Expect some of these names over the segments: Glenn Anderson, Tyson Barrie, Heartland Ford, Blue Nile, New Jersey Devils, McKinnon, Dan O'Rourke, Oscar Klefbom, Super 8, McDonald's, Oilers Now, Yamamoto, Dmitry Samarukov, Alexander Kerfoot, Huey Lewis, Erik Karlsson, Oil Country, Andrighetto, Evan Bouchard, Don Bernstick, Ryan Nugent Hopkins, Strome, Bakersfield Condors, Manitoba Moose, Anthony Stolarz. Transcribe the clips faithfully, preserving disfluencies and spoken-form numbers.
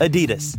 Adidas.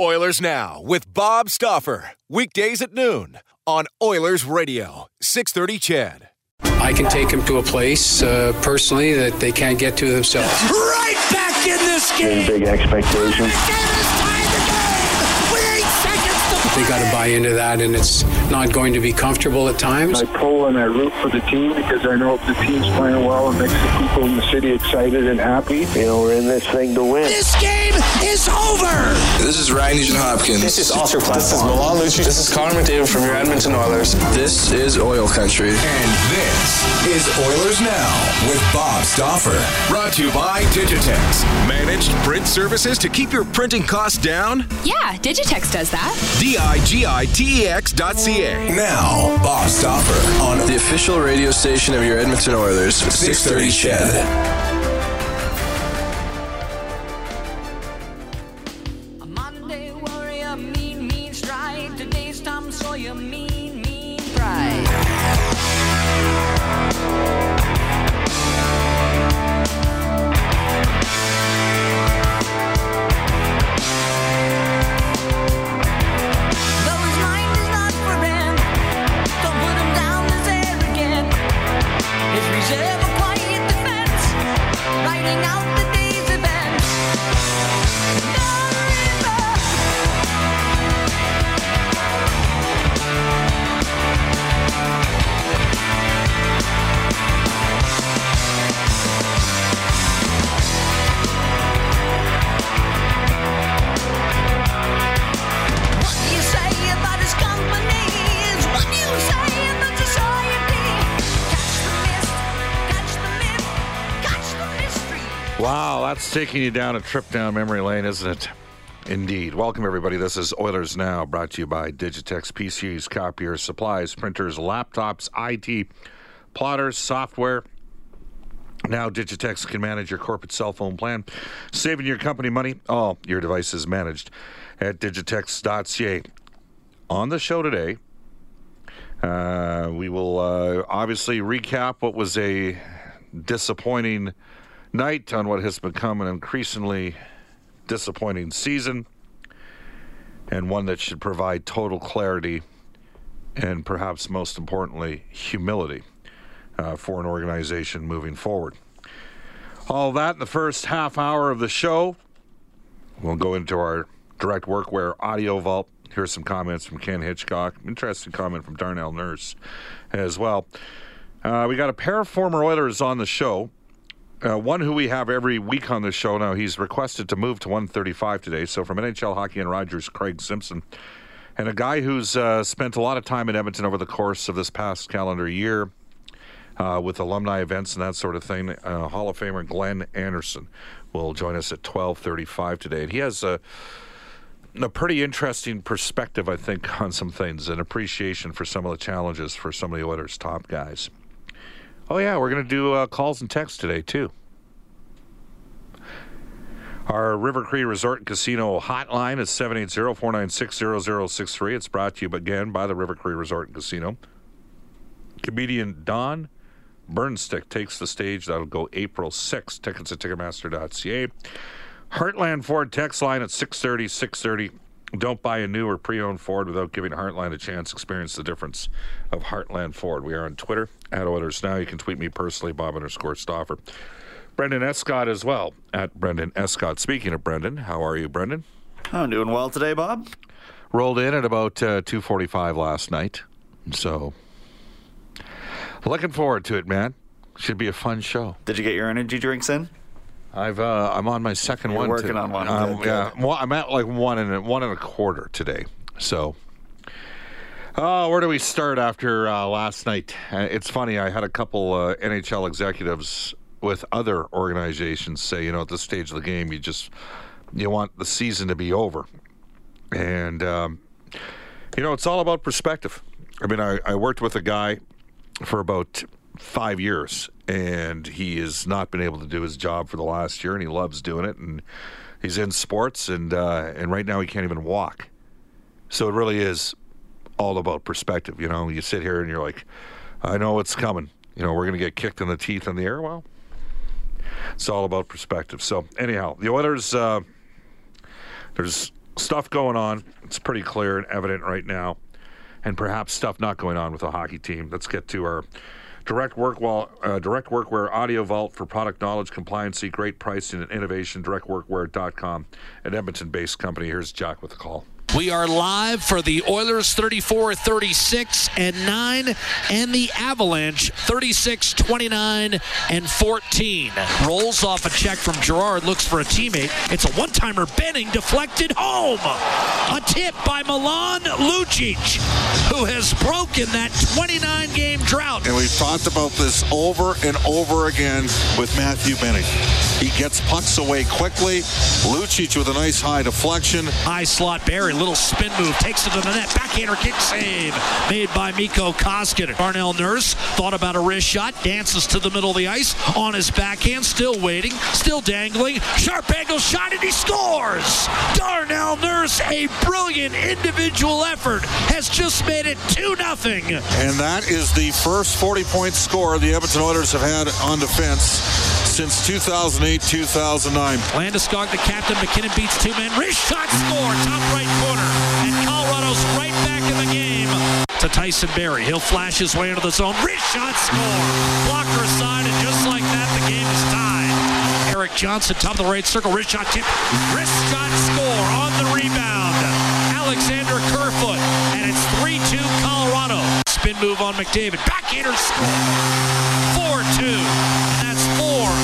Oilers Now with Bob Stauffer. Weekdays at noon on Oilers Radio, six thirty C H E D. I can take them to a place uh, personally that they can't get to themselves. Right back in this game. Big expectations. The game is tied to game. With eight seconds to play. They got to buy into that, and it's not going to be comfortable at times. I pull and I root for the team because I know if the team's playing well, it makes the people in the city excited and happy. You know, we're in this thing to win. This game is over. This is Ryan Nugent Hopkins. This is Oscar Klefbom. This is Milan Lucic. This is Connor McDavid from your Edmonton Oilers. This is Oil Country. And this is Oilers Now with Bob Stauffer. Brought to you by Digitex. Managed print services to keep your printing costs down? Yeah, Digitex does that. D I G I T E X dot C A. Now, Bob Stauffer on the official radio station of your Edmonton Oilers, six thirty C H E D. A Monday warrior, mean, mean stride. Today's Tom Sawyer, mean, mean pride. Wow, that's taking you down a trip down memory lane, isn't it? Indeed. Welcome, everybody. This is Oilers Now, brought to you by Digitex. P Cs, copiers, supplies, printers, laptops, I T, plotters, software. Now Digitex can manage your corporate cell phone plan, saving your company money. All your devices managed at digitex dot c a. On the show today, uh, we will uh, obviously recap what was a disappointing night on what has become an increasingly disappointing season, and one that should provide total clarity and perhaps most importantly humility uh, for an organization moving forward. All that in the first half hour of the show. We'll go into our direct workwear audio vault. Here's some comments from Ken Hitchcock. Interesting comment from Darnell Nurse as well. Uh, we got a pair of former Oilers on the show. Uh, one who we have every week on this show now, he's requested to move to one thirty-five today. So from N H L Hockey and Rogers, Craig Simpson. And a guy who's uh, spent a lot of time in Edmonton over the course of this past calendar year uh, with alumni events and that sort of thing. Uh, Hall of Famer Glenn Anderson will join us at twelve thirty-five today. And he has a, a pretty interesting perspective, I think, on some things, an appreciation for some of the challenges for some of the Oilers' top guys. Oh, yeah, we're going to do uh, calls and texts today, too. Our River Cree Resort and Casino hotline is seven eight zero, four nine six, zero zero six three. It's brought to you again by the River Cree Resort and Casino. Comedian Don Bernstick takes the stage. That'll go April sixth. Tickets at Ticketmaster dot c a. Heartland Ford text line at six thirty, six thirty. Don't buy a new or pre-owned Ford without giving Heartland a chance. Experience the difference of Heartland Ford. We are on Twitter, at Oilers Now. You can tweet me personally, Bob underscore Stauffer. Brendan Escott as well, at Brendan Escott. Speaking of Brendan, how are you, Brendan? I'm doing well today, Bob. Rolled in at about uh, two forty-five last night, so looking forward to it, man. Should be a fun show. Did you get your energy drinks in? I've uh, I'm on my second You're one. Working today. on one. Um, yeah, well, I'm at like one and a, one and a quarter today. So, uh, where do we start after uh, last night? Uh, it's funny. I had a couple uh, N H L executives with other organizations say, you know, at this stage of the game, you just you want the season to be over, and um, you know, it's all about perspective. I mean, I, I worked with a guy for about five years. And he has not been able to do his job for the last year, and he loves doing it. And he's in sports, and uh, and right now he can't even walk. So it really is all about perspective. You know, you sit here and you're like, I know what's coming. You know, we're going to get kicked in the teeth in the air. Well, it's all about perspective. So anyhow, the Oilers, uh, there's stuff going on. It's pretty clear and evident right now. And perhaps stuff not going on with the hockey team. Let's get to our Direct work wall, uh, direct workwear audio vault for product knowledge, compliancy, great pricing, and innovation. direct workwear dot com, an Edmonton-based company. Here's Jack with the call. We are live for the Oilers thirty-four, thirty-six, and nine, and the Avalanche thirty-six, twenty-nine, and fourteen. Rolls off a check from Gerard, looks for a teammate. It's a one-timer, Benning, deflected home. A tip by Milan Lucic, who has broken that twenty-nine-game drought. And we've talked about this over and over again with Matthew Benning. He gets pucks away quickly. Lucic with a nice high deflection. High slot, Barry. Little spin move, takes it to the net, backhander kick save made by Mikko Koskinen. Darnell Nurse thought about a wrist shot, dances to the middle of the ice on his backhand, still waiting, still dangling, sharp angle shot, and he scores! Darnell Nurse, a brilliant individual effort, has just made it two nothing. And that is the first forty-point score the Edmonton Oilers have had on defense since two thousand eight, two thousand nine. Landeskog, the captain. McKinnon beats two men. Wrist shot, score, top right corner. And Colorado's right back in the game to Tyson Barrie. He'll flash his way into the zone. Wrist shot, score. Blocker aside, and just like that, the game is tied. Eric Johnson, top of the right circle. Wrist shot, tip. Wrist shot, score on the rebound. Alexander Kerfoot, and it's three two Colorado. Spin move on McDavid. Backhander, score. four two.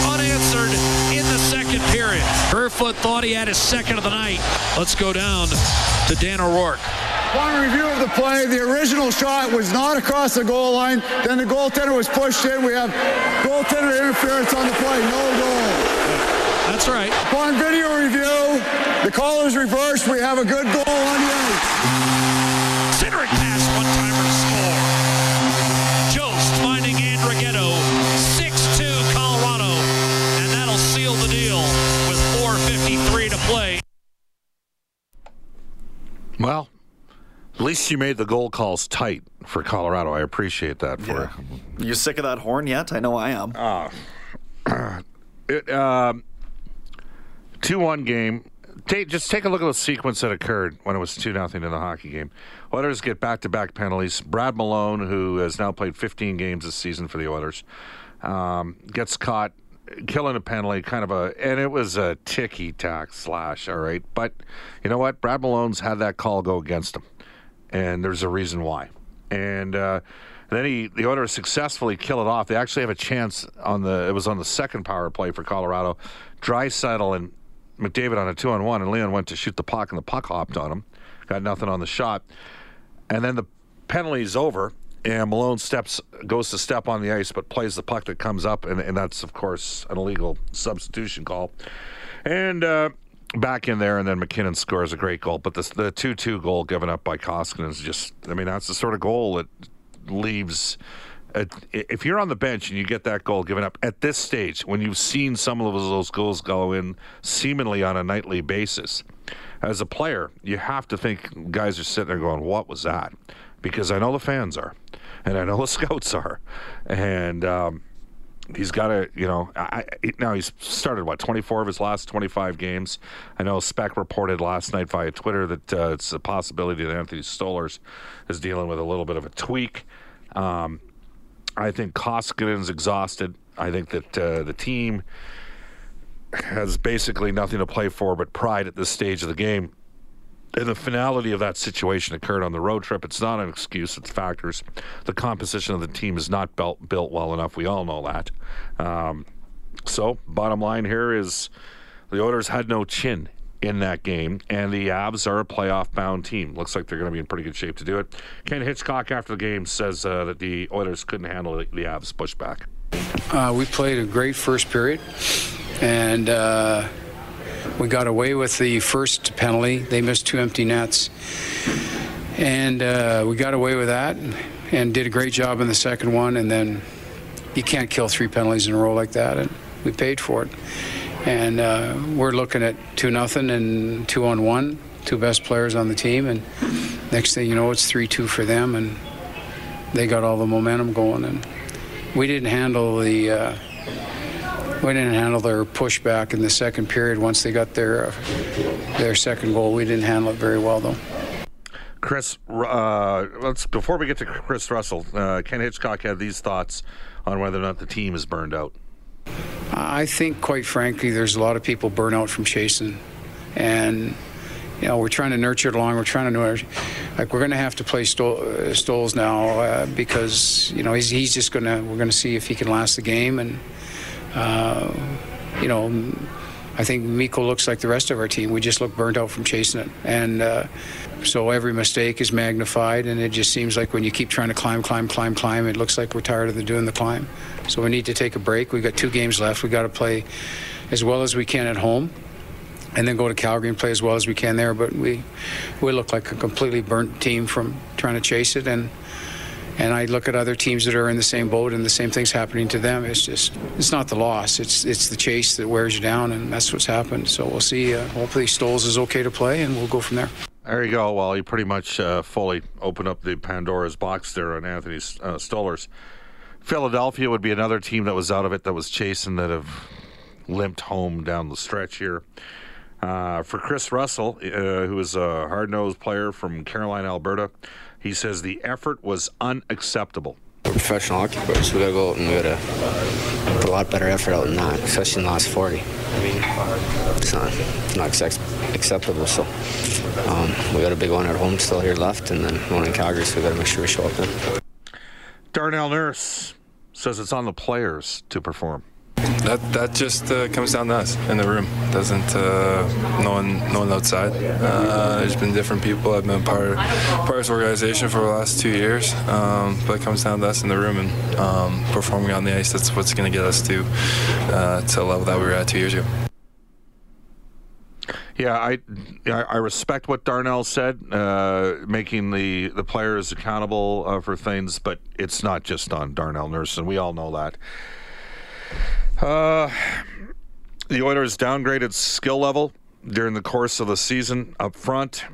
Unanswered in the second period. Kerfoot thought he had his second of the night. Let's go down to Dan O'Rourke. One review of the play. The original shot was not across the goal line. Then the goaltender was pushed in. We have goaltender interference on the play. No goal. That's right. Upon video review, the call is reversed. We have a good goal on the ice. Sidrick pass, one-timer, score. Jost finding Andrighetto. Play. Well, at least you made the goal calls tight for Colorado. I appreciate that for yeah. you. You sick of that horn yet? I know I am. Uh, it, uh, two one game. Take, just take a look at the sequence that occurred when it was two nothing in the hockey game. Oilers get back-to-back penalties. Brad Malone, who has now played fifteen games this season for the Oilers, um, gets caught killing a penalty, kind of a, and it was a ticky-tack slash, all right. But you know what? Brad Malone's had that call go against him, and there's a reason why. And, uh, and then he, the Oilers successfully kill it off. They actually have a chance on the, it was on the second power play for Colorado. Draisaitl and McDavid on a two-on-one, and Leon went to shoot the puck, and the puck hopped on him. Got nothing on the shot. And then the penalty's over. And Malone steps, goes to step on the ice, but plays the puck that comes up, and, and that's, of course, an illegal substitution call. And uh, back in there, and then McKinnon scores a great goal. But this, the two two goal given up by Koskinen is just, I mean, that's the sort of goal that leaves. Uh, if you're on the bench and you get that goal given up at this stage, when you've seen some of those goals go in seemingly on a nightly basis, as a player, you have to think guys are sitting there going, what was that? Because I know the fans are, and I know the scouts are, and um, he's got to, you know, I, I, now he's started, what, twenty-four of his last twenty-five games. I know Speck reported last night via Twitter that uh, it's a possibility that Anthony Stolarz is dealing with a little bit of a tweak. Um, I think Koskinen's exhausted. I think that uh, the team has basically nothing to play for but pride at this stage of the game. And the finality of that situation occurred on the road trip. It's not an excuse. It's factors. The composition of the team is not built, built well enough. We all know that. Um, so, bottom line here is the Oilers had no chin in that game, and the Avs are a playoff-bound team. Looks like they're going to be in pretty good shape to do it. Ken Hitchcock, after the game, says uh, that the Oilers couldn't handle the, the Avs pushback. Uh, we played a great first period, and... Uh... We got away with the first penalty. They missed two empty nets. And uh, we got away with that and, and did a great job in the second one. And then you can't kill three penalties in a row like that. And we paid for it. And uh, we're looking at two nothing and two on one, two best players on the team. And next thing you know, it's three two for them. And they got all the momentum going. And we didn't handle the... Uh, We didn't handle their pushback in the second period. Once they got their uh, their second goal, we didn't handle it very well, though. Chris, uh, let's before we get to Chris Russell, uh, Ken Hitchcock had these thoughts on whether or not the team is burned out. I think, quite frankly, there's a lot of people burn out from chasing, and you know we're trying to nurture it along. We're trying to nurture, like we're going to have to play Stol- Stolarz now uh, because you know he's he's just going to we're going to see if he can last the game and. Uh, you know, I think Mikko looks like the rest of our team. We just look burnt out from chasing it. And uh, so every mistake is magnified, and it just seems like when you keep trying to climb, climb, climb, climb, it looks like we're tired of the, doing the climb. So we need to take a break. We've got two games left. We've got to play as well as we can at home and then go to Calgary and play as well as we can there. But we, we look like a completely burnt team from trying to chase it. And And I look at other teams that are in the same boat and the same thing's happening to them. It's just, it's not the loss. It's it's the chase that wears you down, and that's what's happened. So we'll see. Uh, hopefully Stolarz is okay to play, and we'll go from there. There you go. Well, he pretty much uh, fully opened up the Pandora's box there on Anthony uh, Stolarz. Philadelphia would be another team that was out of it, that was chasing, that have limped home down the stretch here. Uh, for Chris Russell, uh, who is a hard-nosed player from Caroline, Alberta, he says the effort was unacceptable. We're professional hockey players. We gotta go out and we gotta put a lot better effort out than that, especially in the last forty. I mean, it's not, it's not accept- acceptable. So um, we got a big one at home still here left, and then one in Calgary. So we gotta make sure we show up then. Darnell Nurse says it's on the players to perform. That that just uh, comes down to us in the room. Doesn't uh, no one no one outside. Uh, there's been different people. I've been part of, part of this organization for the last two years. Um, but it comes down to us in the room and um, performing on the ice. That's what's going to get us to uh, to the level that we were at two years ago. Yeah, I I respect what Darnell said, uh, making the, the players accountable uh, for things. But it's not just on Darnell Nurse, and we all know that. Uh, the Oilers downgraded skill level during the course of the season up front.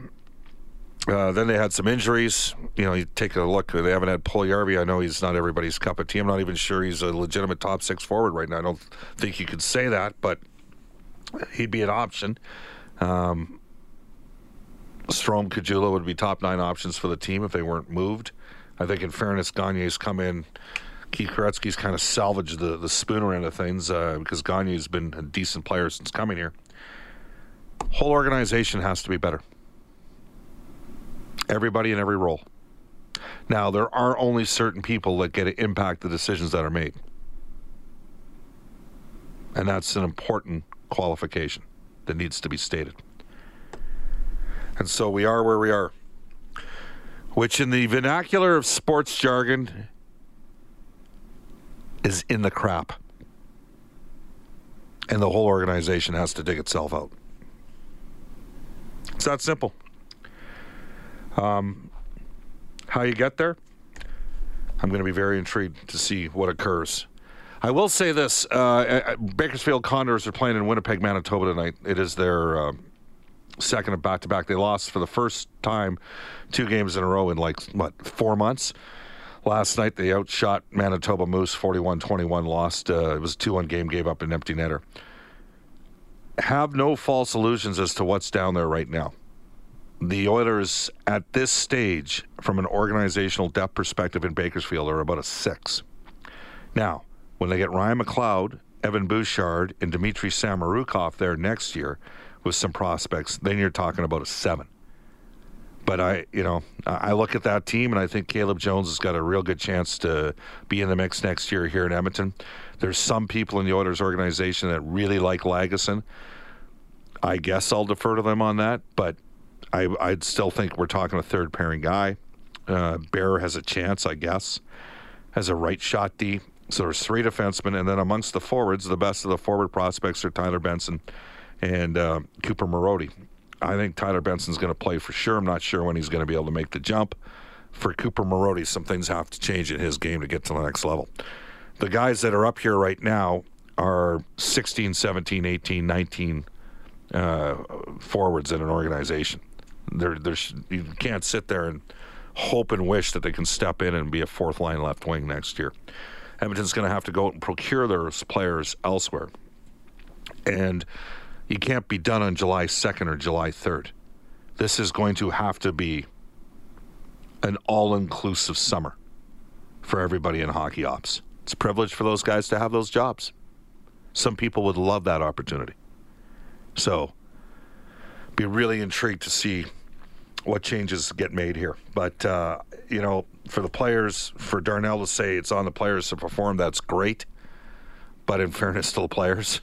Uh, then they had some injuries. You know, you take a look. They haven't had Puljujarvi. I know he's not everybody's cup of tea. I'm not even sure he's a legitimate top six forward right now. I don't think you could say that, but he'd be an option. Um, Strome, Caggiula would be top nine options for the team if they weren't moved. I think, in fairness, Gagne's come in. Keith Koretsky's kind of salvaged the, the Spooner end of things uh, because Gagne's been a decent player since coming here. Whole organization has to be better. Everybody in every role. Now, there are only certain people that get to impact the decisions that are made. And that's an important qualification that needs to be stated. And so we are where we are. Which in the vernacular of sports jargon... is in the crap. And the whole organization has to dig itself out. It's that simple. Um, how you get there? I'm going to be very intrigued to see what occurs. I will say this. Uh, Bakersfield Condors are playing in Winnipeg, Manitoba tonight. It is their uh, second of back-to-back. They lost for the first time two games in a row in like, what, four months? Last night, they outshot Manitoba Moose forty-one twenty-one, lost. Uh, it was a two one game, gave up an empty netter. Have no false illusions as to what's down there right now. The Oilers, at this stage, from an organizational depth perspective in Bakersfield, are about a six. Now, when they get Ryan McLeod Evan Bouchard and Dmitry Samarukov there next year with some prospects, then you're talking about a seven. But I, you know, I look at that team and I think Caleb Jones has got a real good chance to be in the mix next year here in Edmonton. There's some people in the Oilers organization that really like Lagesson. I guess I'll defer to them on that, but I, I'd still think we're talking a third pairing guy. Uh, Bearer has a chance, I guess, has a right shot D. So there's three defensemen, and then amongst the forwards, the best of the forward prospects are Tyler Benson and uh, Cooper Marody. I think Tyler Benson's going to play for sure. I'm not sure when he's going to be able to make the jump. For Cooper Marody, some things have to change in his game to get to the next level. The guys that are up here right now are sixteen, seventeen, eighteen, nineteen uh, forwards in an organization. They're, they're, you can't sit there and hope and wish that they can step in and be a fourth-line left wing next year. Edmonton's going to have to go out and procure those players elsewhere. And you can't be done on July second or July third. This is going to have to be an all-inclusive summer for everybody in hockey ops. It's a privilege for those guys to have those jobs. Some people would love that opportunity. So, be really intrigued to see what changes get made here. But, uh, you know, for the players, for Darnell to say it's on the players to perform, that's great. But in fairness to the players,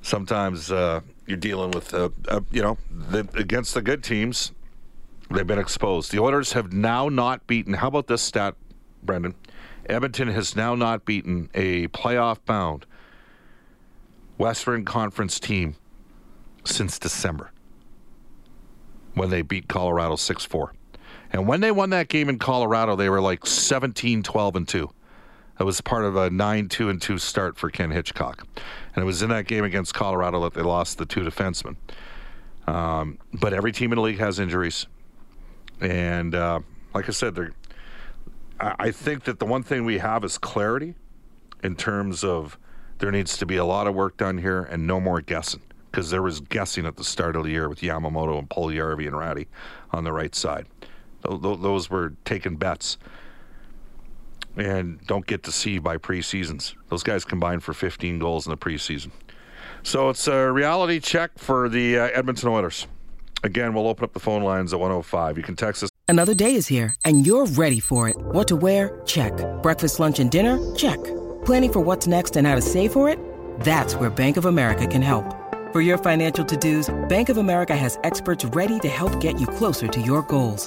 sometimes uh, you're dealing with, uh, uh, you know, the, against the good teams, they've been exposed. The Oilers have now not beaten, how about this stat, Brendan? Edmonton has now not beaten a playoff-bound Western Conference team since December, when they beat Colorado six four. And when they won that game in Colorado, they were like seventeen twelve and two. That was part of a nine two and two start for Ken Hitchcock. And it was in that game against Colorado that they lost the two defensemen. Um, but every team in the league has injuries. And uh, like I said, they're, I, I think that the one thing we have is clarity in terms of there needs to be a lot of work done here and no more guessing. Because there was guessing at the start of the year with Yamamoto and Puljujarvi and Ratty on the right side. Those were taking bets. And don't get deceived by preseasons. Those guys combined for fifteen goals in the preseason. So it's a reality check for the uh, Edmonton Oilers. Again, we'll open up the phone lines at one oh five. You can text us. Another day is here, and you're ready for it. What to wear? Check. Breakfast, lunch, and dinner? Check. Planning for what's next and how to save for it? That's where Bank of America can help. For your financial to-dos, Bank of America has experts ready to help get you closer to your goals.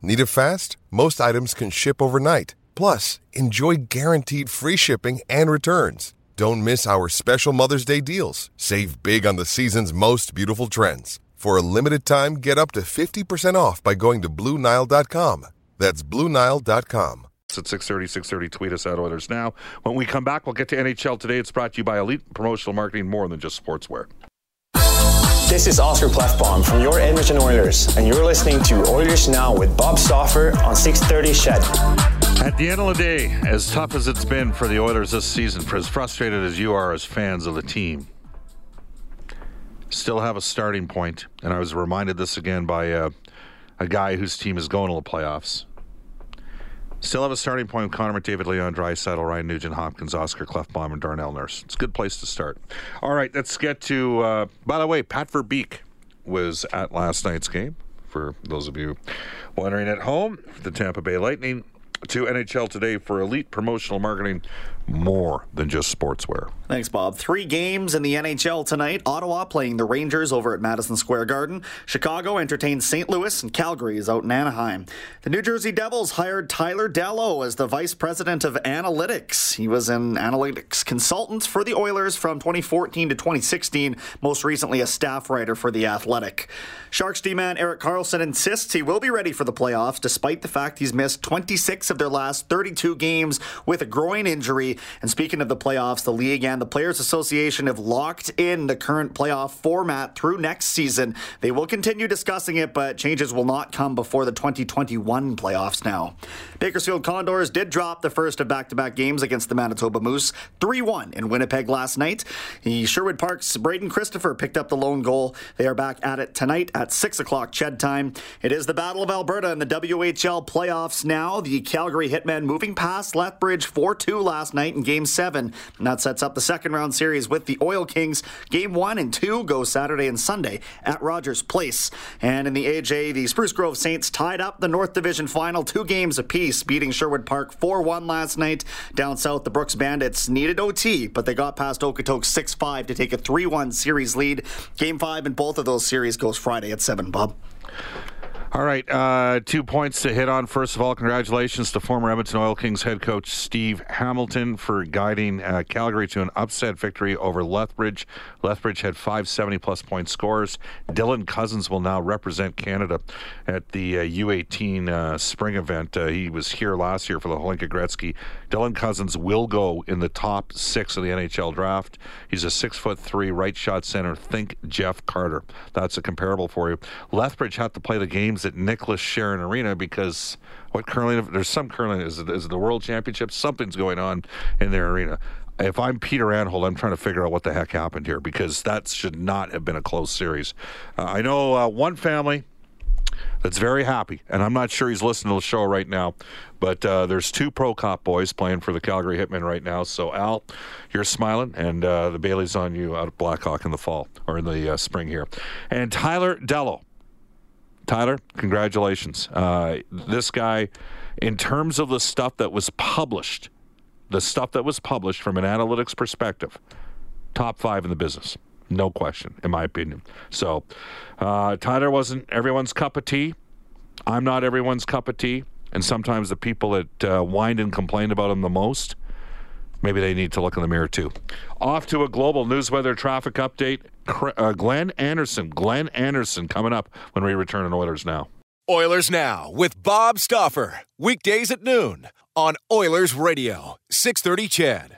Need it fast? Most items can ship overnight. Plus, enjoy guaranteed free shipping and returns. Don't miss our special Mother's Day deals. Save big on the season's most beautiful trends. For a limited time, get up to fifty percent off by going to Blue Nile dot com. That's Blue Nile dot com. At six thirty, six thirty, tweet us at Oilers Now. When we come back, we'll get to N H L Today. It's brought to you by Elite Promotional Marketing, more than just sportswear. This is Oscar Klefbom from your Edmonton Oilers, and you're listening to Oilers Now with Bob Stauffer on six thirty Shed. At the end of the day, as tough as it's been for the Oilers this season, for as frustrated as you are as fans of the team, still have a starting point. And I was reminded this again by uh, a guy whose team is going to the playoffs. Still have a starting point with Connor McDavid, Leon Draisaitl, Ryan Nugent Hopkins, Oscar Klefbom, and Darnell Nurse. It's a good place to start. All right, let's get to, uh, by the way, Pat Verbeek was at last night's game, for those of you wondering at home, the Tampa Bay Lightning, to N H L Today for Elite Promotional Marketing, more than just sportswear. Thanks, Bob. Three games in the N H L tonight. Ottawa playing the Rangers over at Madison Square Garden. Chicago entertains Saint Louis, and Calgary is out in Anaheim. The New Jersey Devils hired Tyler Dellow as the Vice President of Analytics. He was an analytics consultant for the Oilers from twenty fourteen to twenty sixteen, most recently a staff writer for The Athletic. Sharks D-man Erik Karlsson insists he will be ready for the playoffs, despite the fact he's missed twenty-six of their last thirty-two games with a groin injury City. And speaking of the playoffs, the league and the Players Association have locked in the current playoff format through next season. They will continue discussing it, but changes will not come before the twenty twenty-one playoffs now. Bakersfield Condors did drop the first of back-to-back games against the Manitoba Moose, three one in Winnipeg last night. The Sherwood Park's Braden Christopher picked up the lone goal. They are back at it tonight at six o'clock Ched time. It is the Battle of Alberta in the W H L playoffs now. The Calgary Hitmen moving past Lethbridge four two last night in Game seven. And that sets up the second round series with the Oil Kings. Game one and two go Saturday and Sunday at Rogers Place. And in the A J, the Spruce Grove Saints tied up the North Division final two games apiece, beating Sherwood Park four one last night. Down south, the Brooks Bandits needed O T, but they got past Okotoks six five to take a three one series lead. Game five in both of those series goes Friday at seven, Bob. All right, uh, two points to hit on. First of all, congratulations to former Edmonton Oil Kings head coach Steve Hamilton for guiding uh, Calgary to an upset victory over Lethbridge. Lethbridge had five seventy-plus point scorers. Dylan Cousins will now represent Canada at the uh, U eighteen uh, spring event. Uh, he was here last year for the Holinka Gretzky. Dylan Cousins will go in the top six of the N H L draft. He's a six foot three right shot center. Think Jeff Carter. That's a comparable for you. Lethbridge had to play the games at Nicholas Sharon Arena because what curling, there's some curling, is it, is it the World Championship? Something's going on in their arena. If I'm Peter Anhold, I'm trying to figure out what the heck happened here, because that should not have been a close series. Uh, I know uh, one family that's very happy, and I'm not sure he's listening to the show right now, but uh, there's two Pro Cop boys playing for the Calgary Hitmen right now. So, Al, you're smiling, and uh, the Bailey's on you out of Blackhawk in the fall, or in the uh, spring here. And Tyler Dellow. Tyler, congratulations. Uh, this guy, in terms of the stuff that was published, the stuff that was published from an analytics perspective, top five in the business. No question, in my opinion. So uh, Tyler wasn't everyone's cup of tea. I'm not everyone's cup of tea. And sometimes the people that uh, whined and complained about him the most, maybe they need to look in the mirror too. Off to a global news weather traffic update. Uh, Glenn Anderson. Glenn Anderson coming up when we return on Oilers Now. Oilers Now with Bob Stauffer. Weekdays at noon on Oilers Radio, six thirty C H E D.